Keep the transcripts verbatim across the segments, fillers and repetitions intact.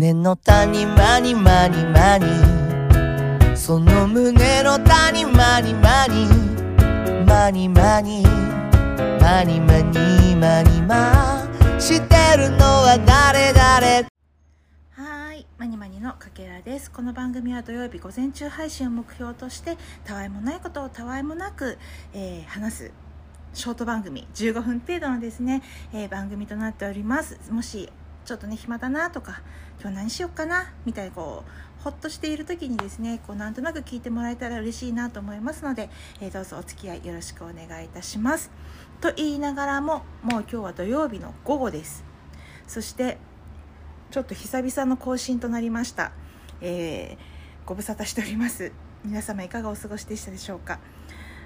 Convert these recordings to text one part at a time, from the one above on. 胸の谷間に間に間に、その胸の谷間に間に間に間に間に間に間に間してるのは誰誰。マニマニのかけらです。この番組は土曜日午前中配信を目標として、たわいもないことをたわいもなく、えー、話すショート番組、じゅうごふん程度のですね、えー、番組となっております。もしちょっとね暇だなとか、今日何しよっかなみたいにこうほっとしている時にですね、こうなんとなく聞いてもらえたら嬉しいなと思いますので、えー、どうぞお付き合いよろしくお願いいたしますと言いながらも、もう今日は土曜日の午後です。そしてちょっと久々の更新となりました、えー、ご無沙汰しております。皆様いかがお過ごしでしたでしょうか。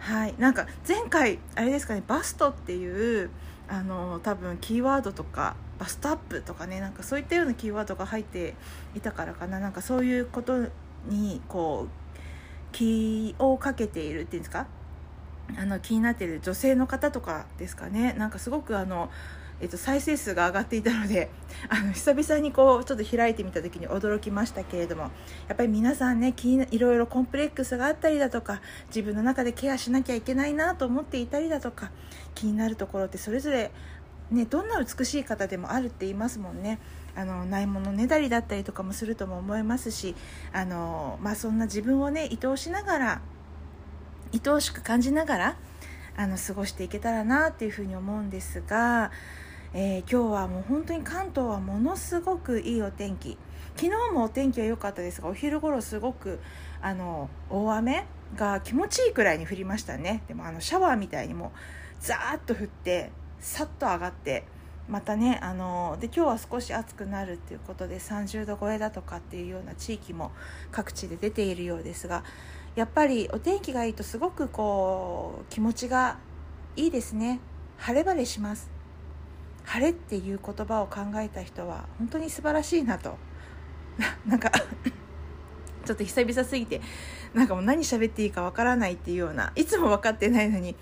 はい、なんか前回あれですかね、バストっていうあの多分キーワードとかバストアップとかね、なんかそういったようなキーワードが入っていたからかな、なんかそういうことにこう気をかけているっていうんですか、あの気になっている女性の方とかですかね。なんかすごくあのえっと、再生数が上がっていたので、あの久々にこうちょっと開いてみた時に驚きましたけれども、やっぱり皆さんね、気にいろいろコンプレックスがあったりだとか、自分の中でケアしなきゃいけないなと思っていたりだとか、気になるところってそれぞれ、ね、どんな美しい方でもあるって言いますもんね。あのないものねだりだったりとかもするとも思いますし、あの、まあ、そんな自分をね愛おしながら愛おしく感じながらあの過ごしていけたらなっていうふうに思うんですが、えー、今日はもう本当に関東はものすごくいいお天気。昨日もお天気は良かったですが、お昼頃すごくあの大雨が気持ちいいくらいに降りましたね。でもあのシャワーみたいにもうザーッと降ってさっと上がって、またねあので今日は少し暑くなるということでさんじゅうど超えだとかっていうような地域も各地で出ているようですが、やっぱりお天気がいいとすごくこう気持ちがいいですね。晴れ晴れします。晴れっていう言葉を考えた人は本当に素晴らしいなと な, なんかちょっと久々すぎて、なんかもう何喋っていいかわからないっていうような、いつも分かってないのに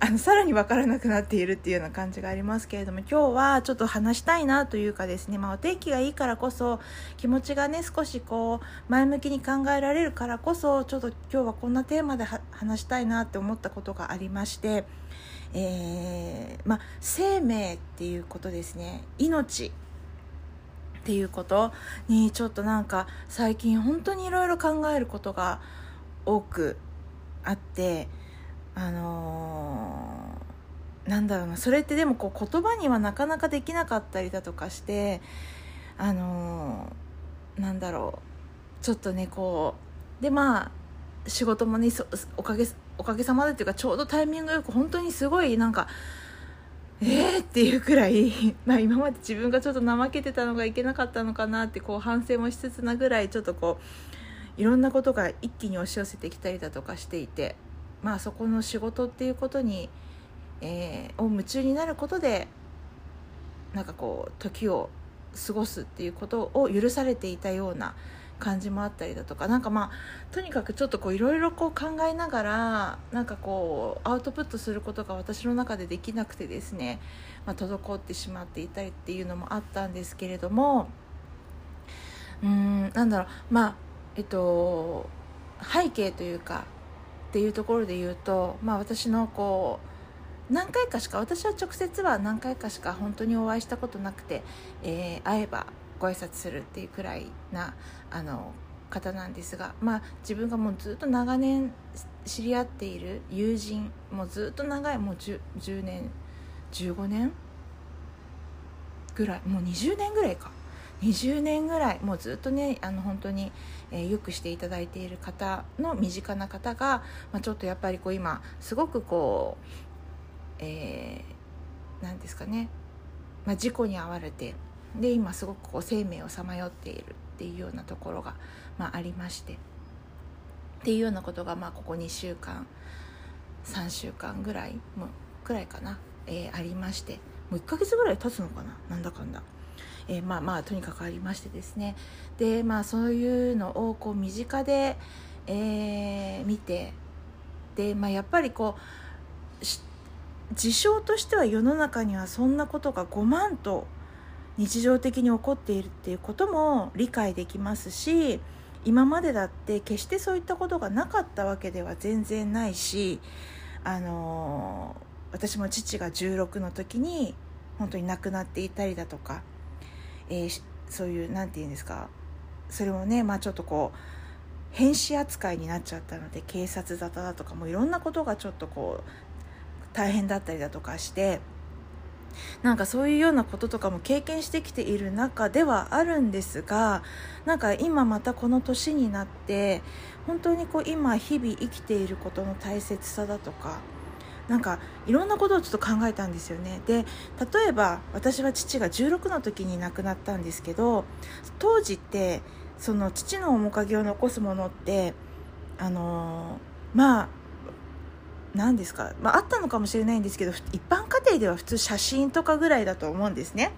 あのさらに分からなくなっているっていうような感じがありますけれども、今日はちょっと話したいなというかですね、まあ、お天気がいいからこそ気持ちがね少しこう前向きに考えられるからこそ、ちょっと今日はこんなテーマで話したいなって思ったことがありまして、えーまあ、生命っていうことですね、命っていうことにちょっとなんか最近本当にいろいろ考えることが多くあって、あのー、なんだろうな、それってでもこう言葉にはなかなかできなかったりだとかして、あのー、なんだろう、ちょっとねこうでまあ仕事もねおかげおかげさまでっていうか、ちょうどタイミングよく本当にすごいなんか。えーっていうくらい、まあ、今まで自分がちょっと怠けてたのがいけなかったのかなってこう反省もしつつなぐらい、ちょっとこういろんなことが一気に押し寄せてきたりだとかしていて、まあそこの仕事っていうことに、えー、を夢中になることでなんかこう時を過ごすっていうことを許されていたような感じもあったりだとか、なんかまあとにかくちょっとこういろいろこう考えながら、なんかこうアウトプットすることが私の中でできなくてですね、まあ、滞ってしまっていたりっていうのもあったんですけれども、うーんなんだろう、まあえっと背景というかっていうところで言うと、まあ私のこう何回かしか私は直接は何回かしか本当にお会いしたことなくて、えー、会えばご挨拶するっていうくらいなあの方なんですが、まあ自分がもうずっと長年知り合っている友人、もうずっと長い、もう じゅう, じゅうねんじゅうごねんぐらい、もうにじゅうねんぐらいかにじゅうねんぐらい、もうずっとねあの本当に、えー、よくしていただいている方の身近な方が、まあ、ちょっとやっぱりこう今すごくこう、えー、なんですかね、まあ、事故に遭われてで今すごくこう生命をさまよっているっていうようなところが、まあ、ありましてっていうようなことが、まあ、ここにしゅうかんさんしゅうかんぐらいもくらいかな、えー、ありまして、もういっかげつぐらい経つのかな、なんだかんだ、えー、まあまあとにかくありましてですね、でまあそういうのをこう身近で、えー、見て、でまあやっぱりこう事象としては世の中にはそんなことがごまんと日常的に起こっているっていうことも理解できますし、今までだって決してそういったことがなかったわけでは全然ないし、あの私も父がじゅうろくの時に本当に亡くなっていたりだとか、えー、そういうなんていうんですか、それもね、まあちょっとこう変死扱いになっちゃったので、警察沙汰だとか、もういろんなことがちょっとこう大変だったりだとかして、なんかそういうようなこととかも経験してきている中ではあるんですが、なんか今またこの年になって本当にこう今日々生きていることの大切さだとか、なんかいろんなことをちょっと考えたんですよね。で、例えば私は父がじゅうろくの時に亡くなったんですけど、当時ってその父の面影を残すものってあのー、まあ何ですか、まあ、あったのかもしれないんですけど、一般家庭では普通写真とかぐらいだと思うんですね。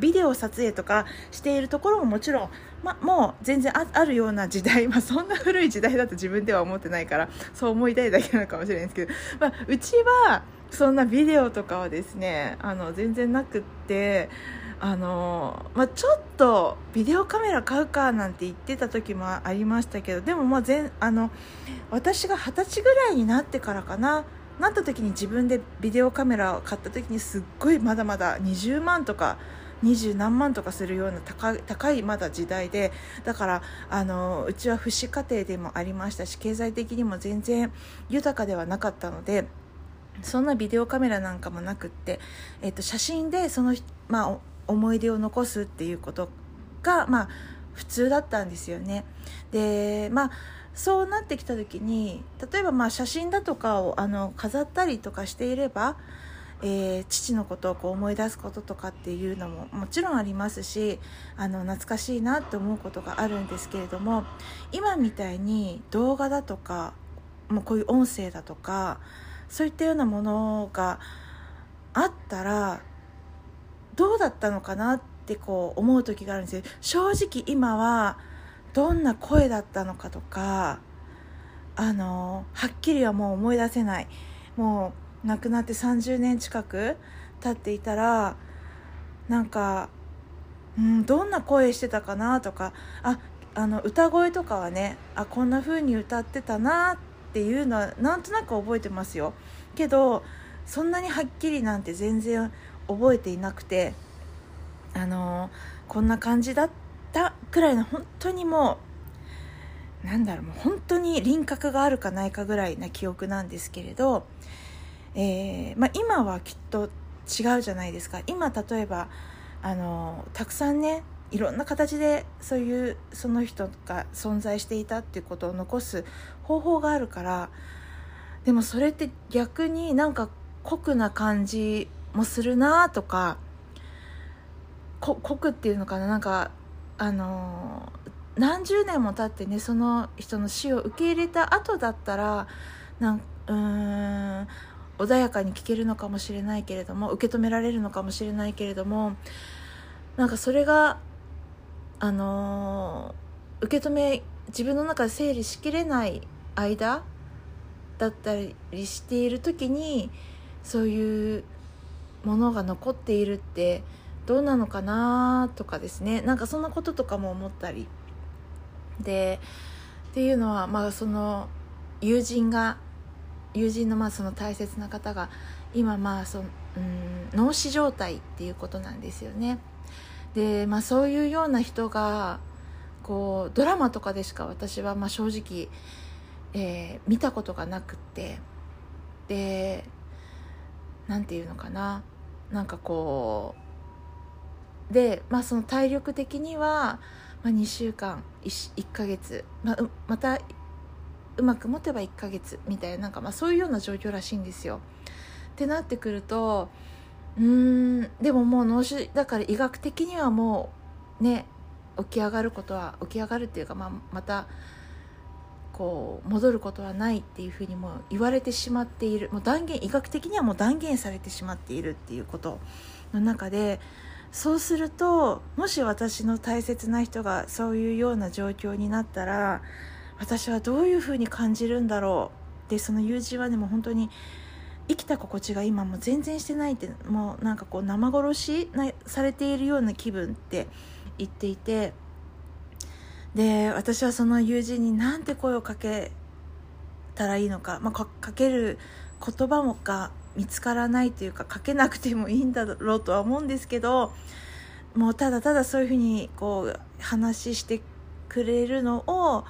ビデオ撮影とかしているところももちろん、ま、もう全然 あ, あるような時代、まあ、そんな古い時代だと自分では思ってないからそう思いたいだけなのかもしれないんですけど、まあ、うちはそんなビデオとかはですね、あの全然なくって、あの、まあ、ちょっとビデオカメラ買うかなんて言ってた時もありましたけど、でもまあ全あの私がはたちぐらいになってからかななった時に自分でビデオカメラを買った時に、すっごいまだまだにじゅうまんとかにじゅうなんまんとかするような 高, 高いまだ時代で、だからあのうちは不死家庭でもありましたし、経済的にも全然豊かではなかったので、そんなビデオカメラなんかもなくって、えっと、写真でその、まあ、思い出を残すっていうことが、まあ、普通だったんですよね。で、まあ、そうなってきた時に、例えばまあ写真だとかをあの飾ったりとかしていれば、えー、父のことをこう思い出すこととかっていうのももちろんありますし、あの懐かしいなと思うことがあるんですけれども、今みたいに動画だとか、もうこういう音声だとか、そういったようなものがあったらどうだったのかなってこう思う時があるんですよ。正直今はどんな声だったのかとか、あのはっきりはもう思い出せない。もう亡くなってさんじゅうねん近く経っていたら、なんか、うん、どんな声してたかなとか、あ、あの歌声とかはね、あ、こんな風に歌ってたなってっていうのはなんとなく覚えてますよ。けどそんなにはっきりなんて全然覚えていなくて、あのー、こんな感じだったくらいの、本当にもうなんだろう、もう本当に輪郭があるかないかぐらいな記憶なんですけれど、えーまあ、今はきっと違うじゃないですか。今例えばあのー、たくさんね、いろんな形でそういうその人が存在していたっていうことを残す方法があるから、でもそれって逆になんか酷な感じもするなとか、こ酷っていうのかな、なんかあの何十年も経ってね、その人の死を受け入れた後だったらなんうーん穏やかに聞けるのかもしれないけれども、受け止められるのかもしれないけれども、なんかそれがあのー、受け止め自分の中で整理しきれない間だったりしている時に、そういうものが残っているってどうなのかなとかですね、なんかそんなこととかも思ったりで、っていうのは、まあその友人が友人のまあその大切な方が今まあそのうん脳死状態っていうことなんですよね。で、まあ、そういうような人がこうドラマとかでしか私はまあ正直、えー、見たことがなくて、で、なんていうのかな、なんかこうで、まあ、その体力的には、まあ、にしゅうかん 1, いっかげつ、まあ、またうまく持てばいっかげつみたいな、なんかまあそういうような状況らしいんですよ。ってなってくると、うーんでももう脳死だから医学的にはもうね、起き上がることは起き上がるっていうか、まあ、またこう戻ることはないっていうふうにもう言われてしまっている、もう断言、医学的にはもう断言されてしまっているっていうことの中で、そうするともし私の大切な人がそういうような状況になったら、私はどういうふうに感じるんだろう。で、その友人はでも本当に生きた心地が今もう全然してないって、もうなんかこう生殺しされているような気分って言っていて、で私はその友人になんて声をかけたらいいのか、まあ、か, かける言葉もが見つからないというか、かけなくてもいいんだろうとは思うんですけど、もうただただそういうふうにこう話してくれるのを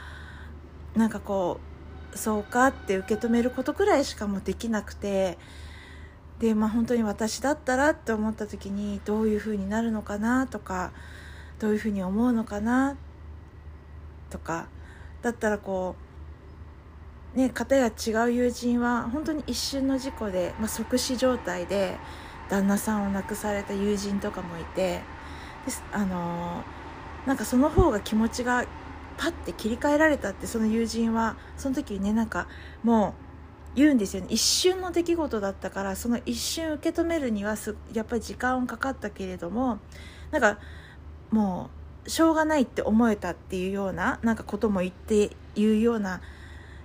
なんかこうそうかって受け止めることくらいしかもできなくて、で、まあ、本当に私だったらって思った時にどういうふうになるのかなとか、どういうふうに思うのかなとか、だったらこうね、片や違う友人は本当に一瞬の事故で、まあ、即死状態で旦那さんを亡くされた友人とかもいて、あのー、なんかその方が気持ちがパッて切り替えられたって、その友人はその時ね、なんかもう言うんですよね、一瞬の出来事だったから、その一瞬受け止めるにはすやっぱり時間はかかったけれども、なんかもうしょうがないって思えたっていうような、なんかことも言って言うような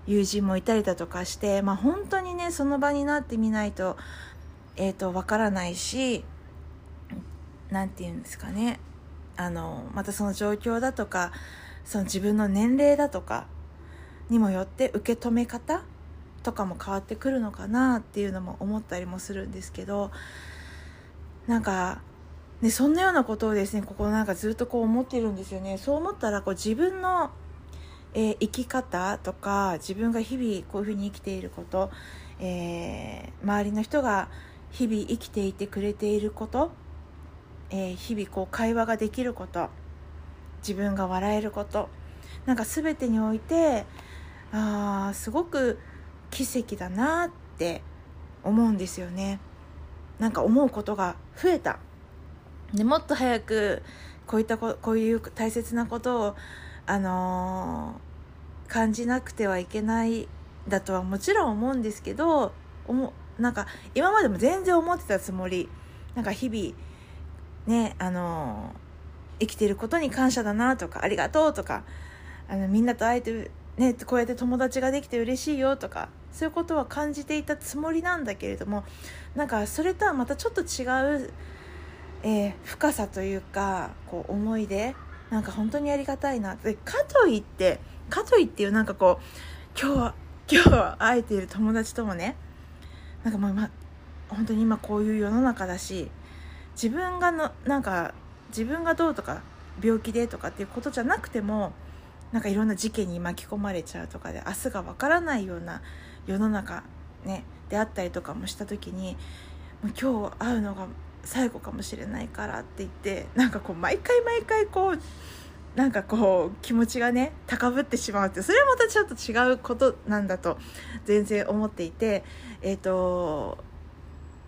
友人もいたりだとかして、まあ、本当にねその場になってみないと、えーと、わからないし、なんていうんですかね、あのまたその状況だとか、その自分の年齢だとかにもよって受け止め方とかも変わってくるのかなっていうのも思ったりもするんですけど、なんか、ね、そんなようなことをですね、ここなんかずっとこう思ってるんですよね。そう思ったらこう自分のえー、生き方とか、自分が日々こういうふうに生きていること、えー、周りの人が日々生きていてくれていること、えー、日々こう会話ができること、自分が笑えること、なんか全てにおいてあすごく奇跡だなって思うんですよね。なんか思うことが増えた。でもっと早くこういったこ、こういう大切なことをあのー、感じなくてはいけないだとはもちろん思うんですけど、おもなんか今までも全然思ってたつもり、なんか日々ね、あのー、生きていることに感謝だなとか、ありがとうとか、あのみんなと会えて、ね、こうやって友達ができて嬉しいよとか、そういうことは感じていたつもりなんだけれども、なんかそれとはまたちょっと違う、えー、深さというか、こう思い出、なんか本当にありがたいな。で、かといってかといっていうなんかこう今日は今日は会えている友達ともね、なんかもう、ま、本当に今こういう世の中だし、自分がのなんか自分がどうとか病気でとかっていうことじゃなくても、なんかいろんな事件に巻き込まれちゃうとかで、明日がわからないような世の中ねであったりとかもした時に、もう今日会うのが最後かもしれないからって言って、なんかこう毎回毎回こうなんかこう気持ちがね高ぶってしまうって、それはまたちょっと違うことなんだと全然思っていて、えっと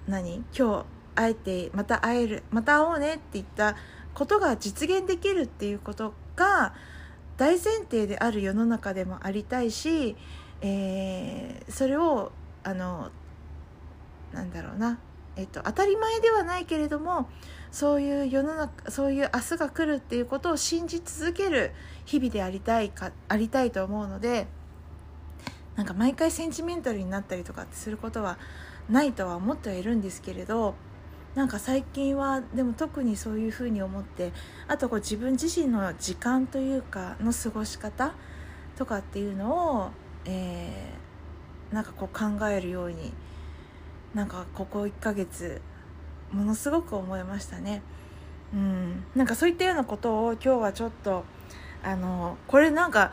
何今日会えてまた会えるまた会おうねって言ったことが実現できるっていうことが大前提である世の中でもありたいし、えー、それをあのなんだろうなえっと、当たり前ではないけれども、そういう世の中、そういう明日が来るっていうことを信じ続ける日々でありたいか、ありたいと思うので、なんか毎回センチメンタルになったりとかってすることはないとは思ってはいるんですけれど、なんか最近はでも特にそういうふうに思って、あとこう自分自身の時間というかの過ごし方とかっていうのを、えー、なんかこう考えるように、なんかここいっかげつものすごく思いましたね。うん、なんかそういったようなことを今日はちょっとあのこれなんか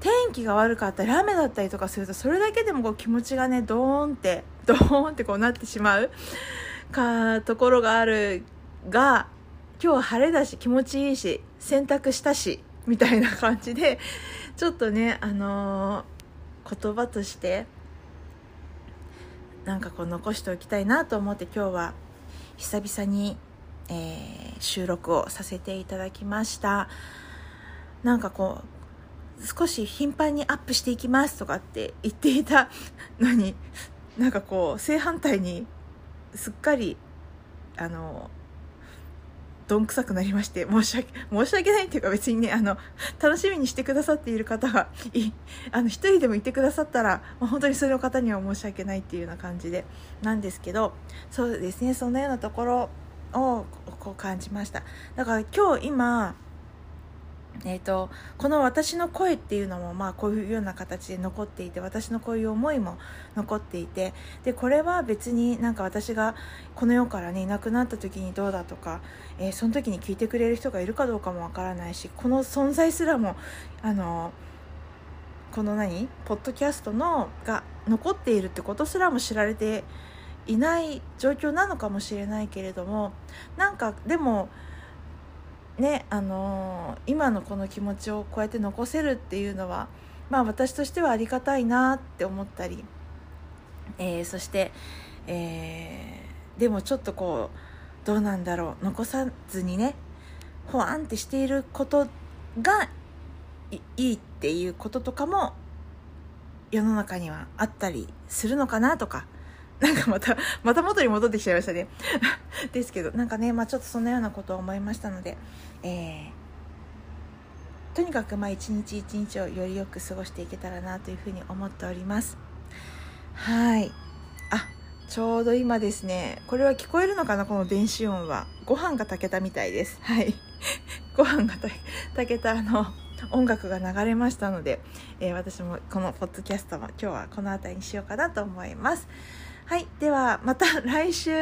天気が悪かったり雨だったりとかすると、それだけでもこう気持ちがねドーンってドーンってこうなってしまうかところがあるが、今日は晴れだし気持ちいいし洗濯したしみたいな感じで、ちょっとねあのー、言葉としてなんかこう残しておきたいなと思って、今日は久々に、えー、収録をさせていただきました。なんかこう少し頻繁にアップしていきますとかって言っていたのに、なんかこう正反対にすっかりあのどんくさくなりまして申し訳申し訳ないっていうか、別にね、あの楽しみにしてくださっている方がいあの一人でもいてくださったら、まあ、本当にその方には申し訳ないっていうような感じでなんですけど、そうですね、そんなようなところをこう感じました。だから今日今えーと、この私の声っていうのも、まあ、こういうような形で残っていて、私のこういう思いも残っていて、でこれは別になんか私がこの世から、ね、いなくなった時にどうだとか、えー、その時に聞いてくれる人がいるかどうかもわからないし、この存在すらもあのこの何ポッドキャストのが残っているってことすらも知られていない状況なのかもしれないけれども、なんかでもね、あのー、今のこの気持ちをこうやって残せるっていうのは、まあ、私としてはありがたいなって思ったり、えー、そして、えー、でもちょっとこうどうなんだろう、残さずにねほわんってしていることが い, いいっていうこととかも世の中にはあったりするのかなとか、なんかまたまた元に戻ってきちゃいましたねですけど、なんかね、まあ、ちょっとそんなようなことを思いましたので、えー、とにかくまあ一日一日をよりよく過ごしていけたらなというふうに思っております。はい、あ、ちょうど今ですね、これは聞こえるのかな、この電子音は。ご飯が炊けたみたいです。はいご飯が炊けたあの音楽が流れましたので、えー、私もこのポッドキャストも今日はこのあたりにしようかなと思います。はい、ではまた来週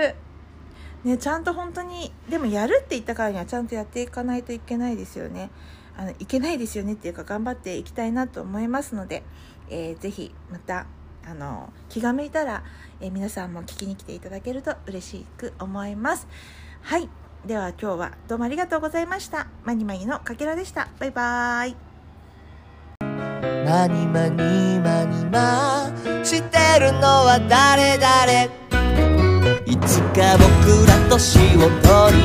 ね、ちゃんと本当にでもやるって言ったからにはちゃんとやっていかないといけないですよね。あのいけないですよねっていうか、頑張っていきたいなと思いますので、えー、ぜひまたあの気が向いたら、えー、皆さんも聞きに来ていただけると嬉しく思います。はい、では今日はどうもありがとうございました。まにまにのかけらでした。バイバイ。まにまにまにましてるのは誰誰、いつか僕ら年を取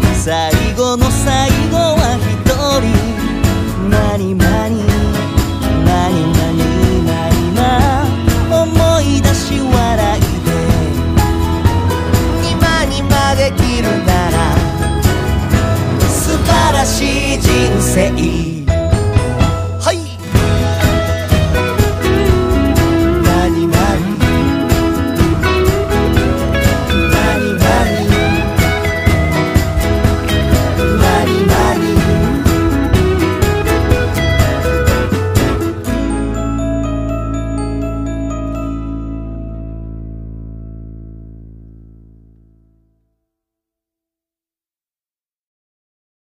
り最後の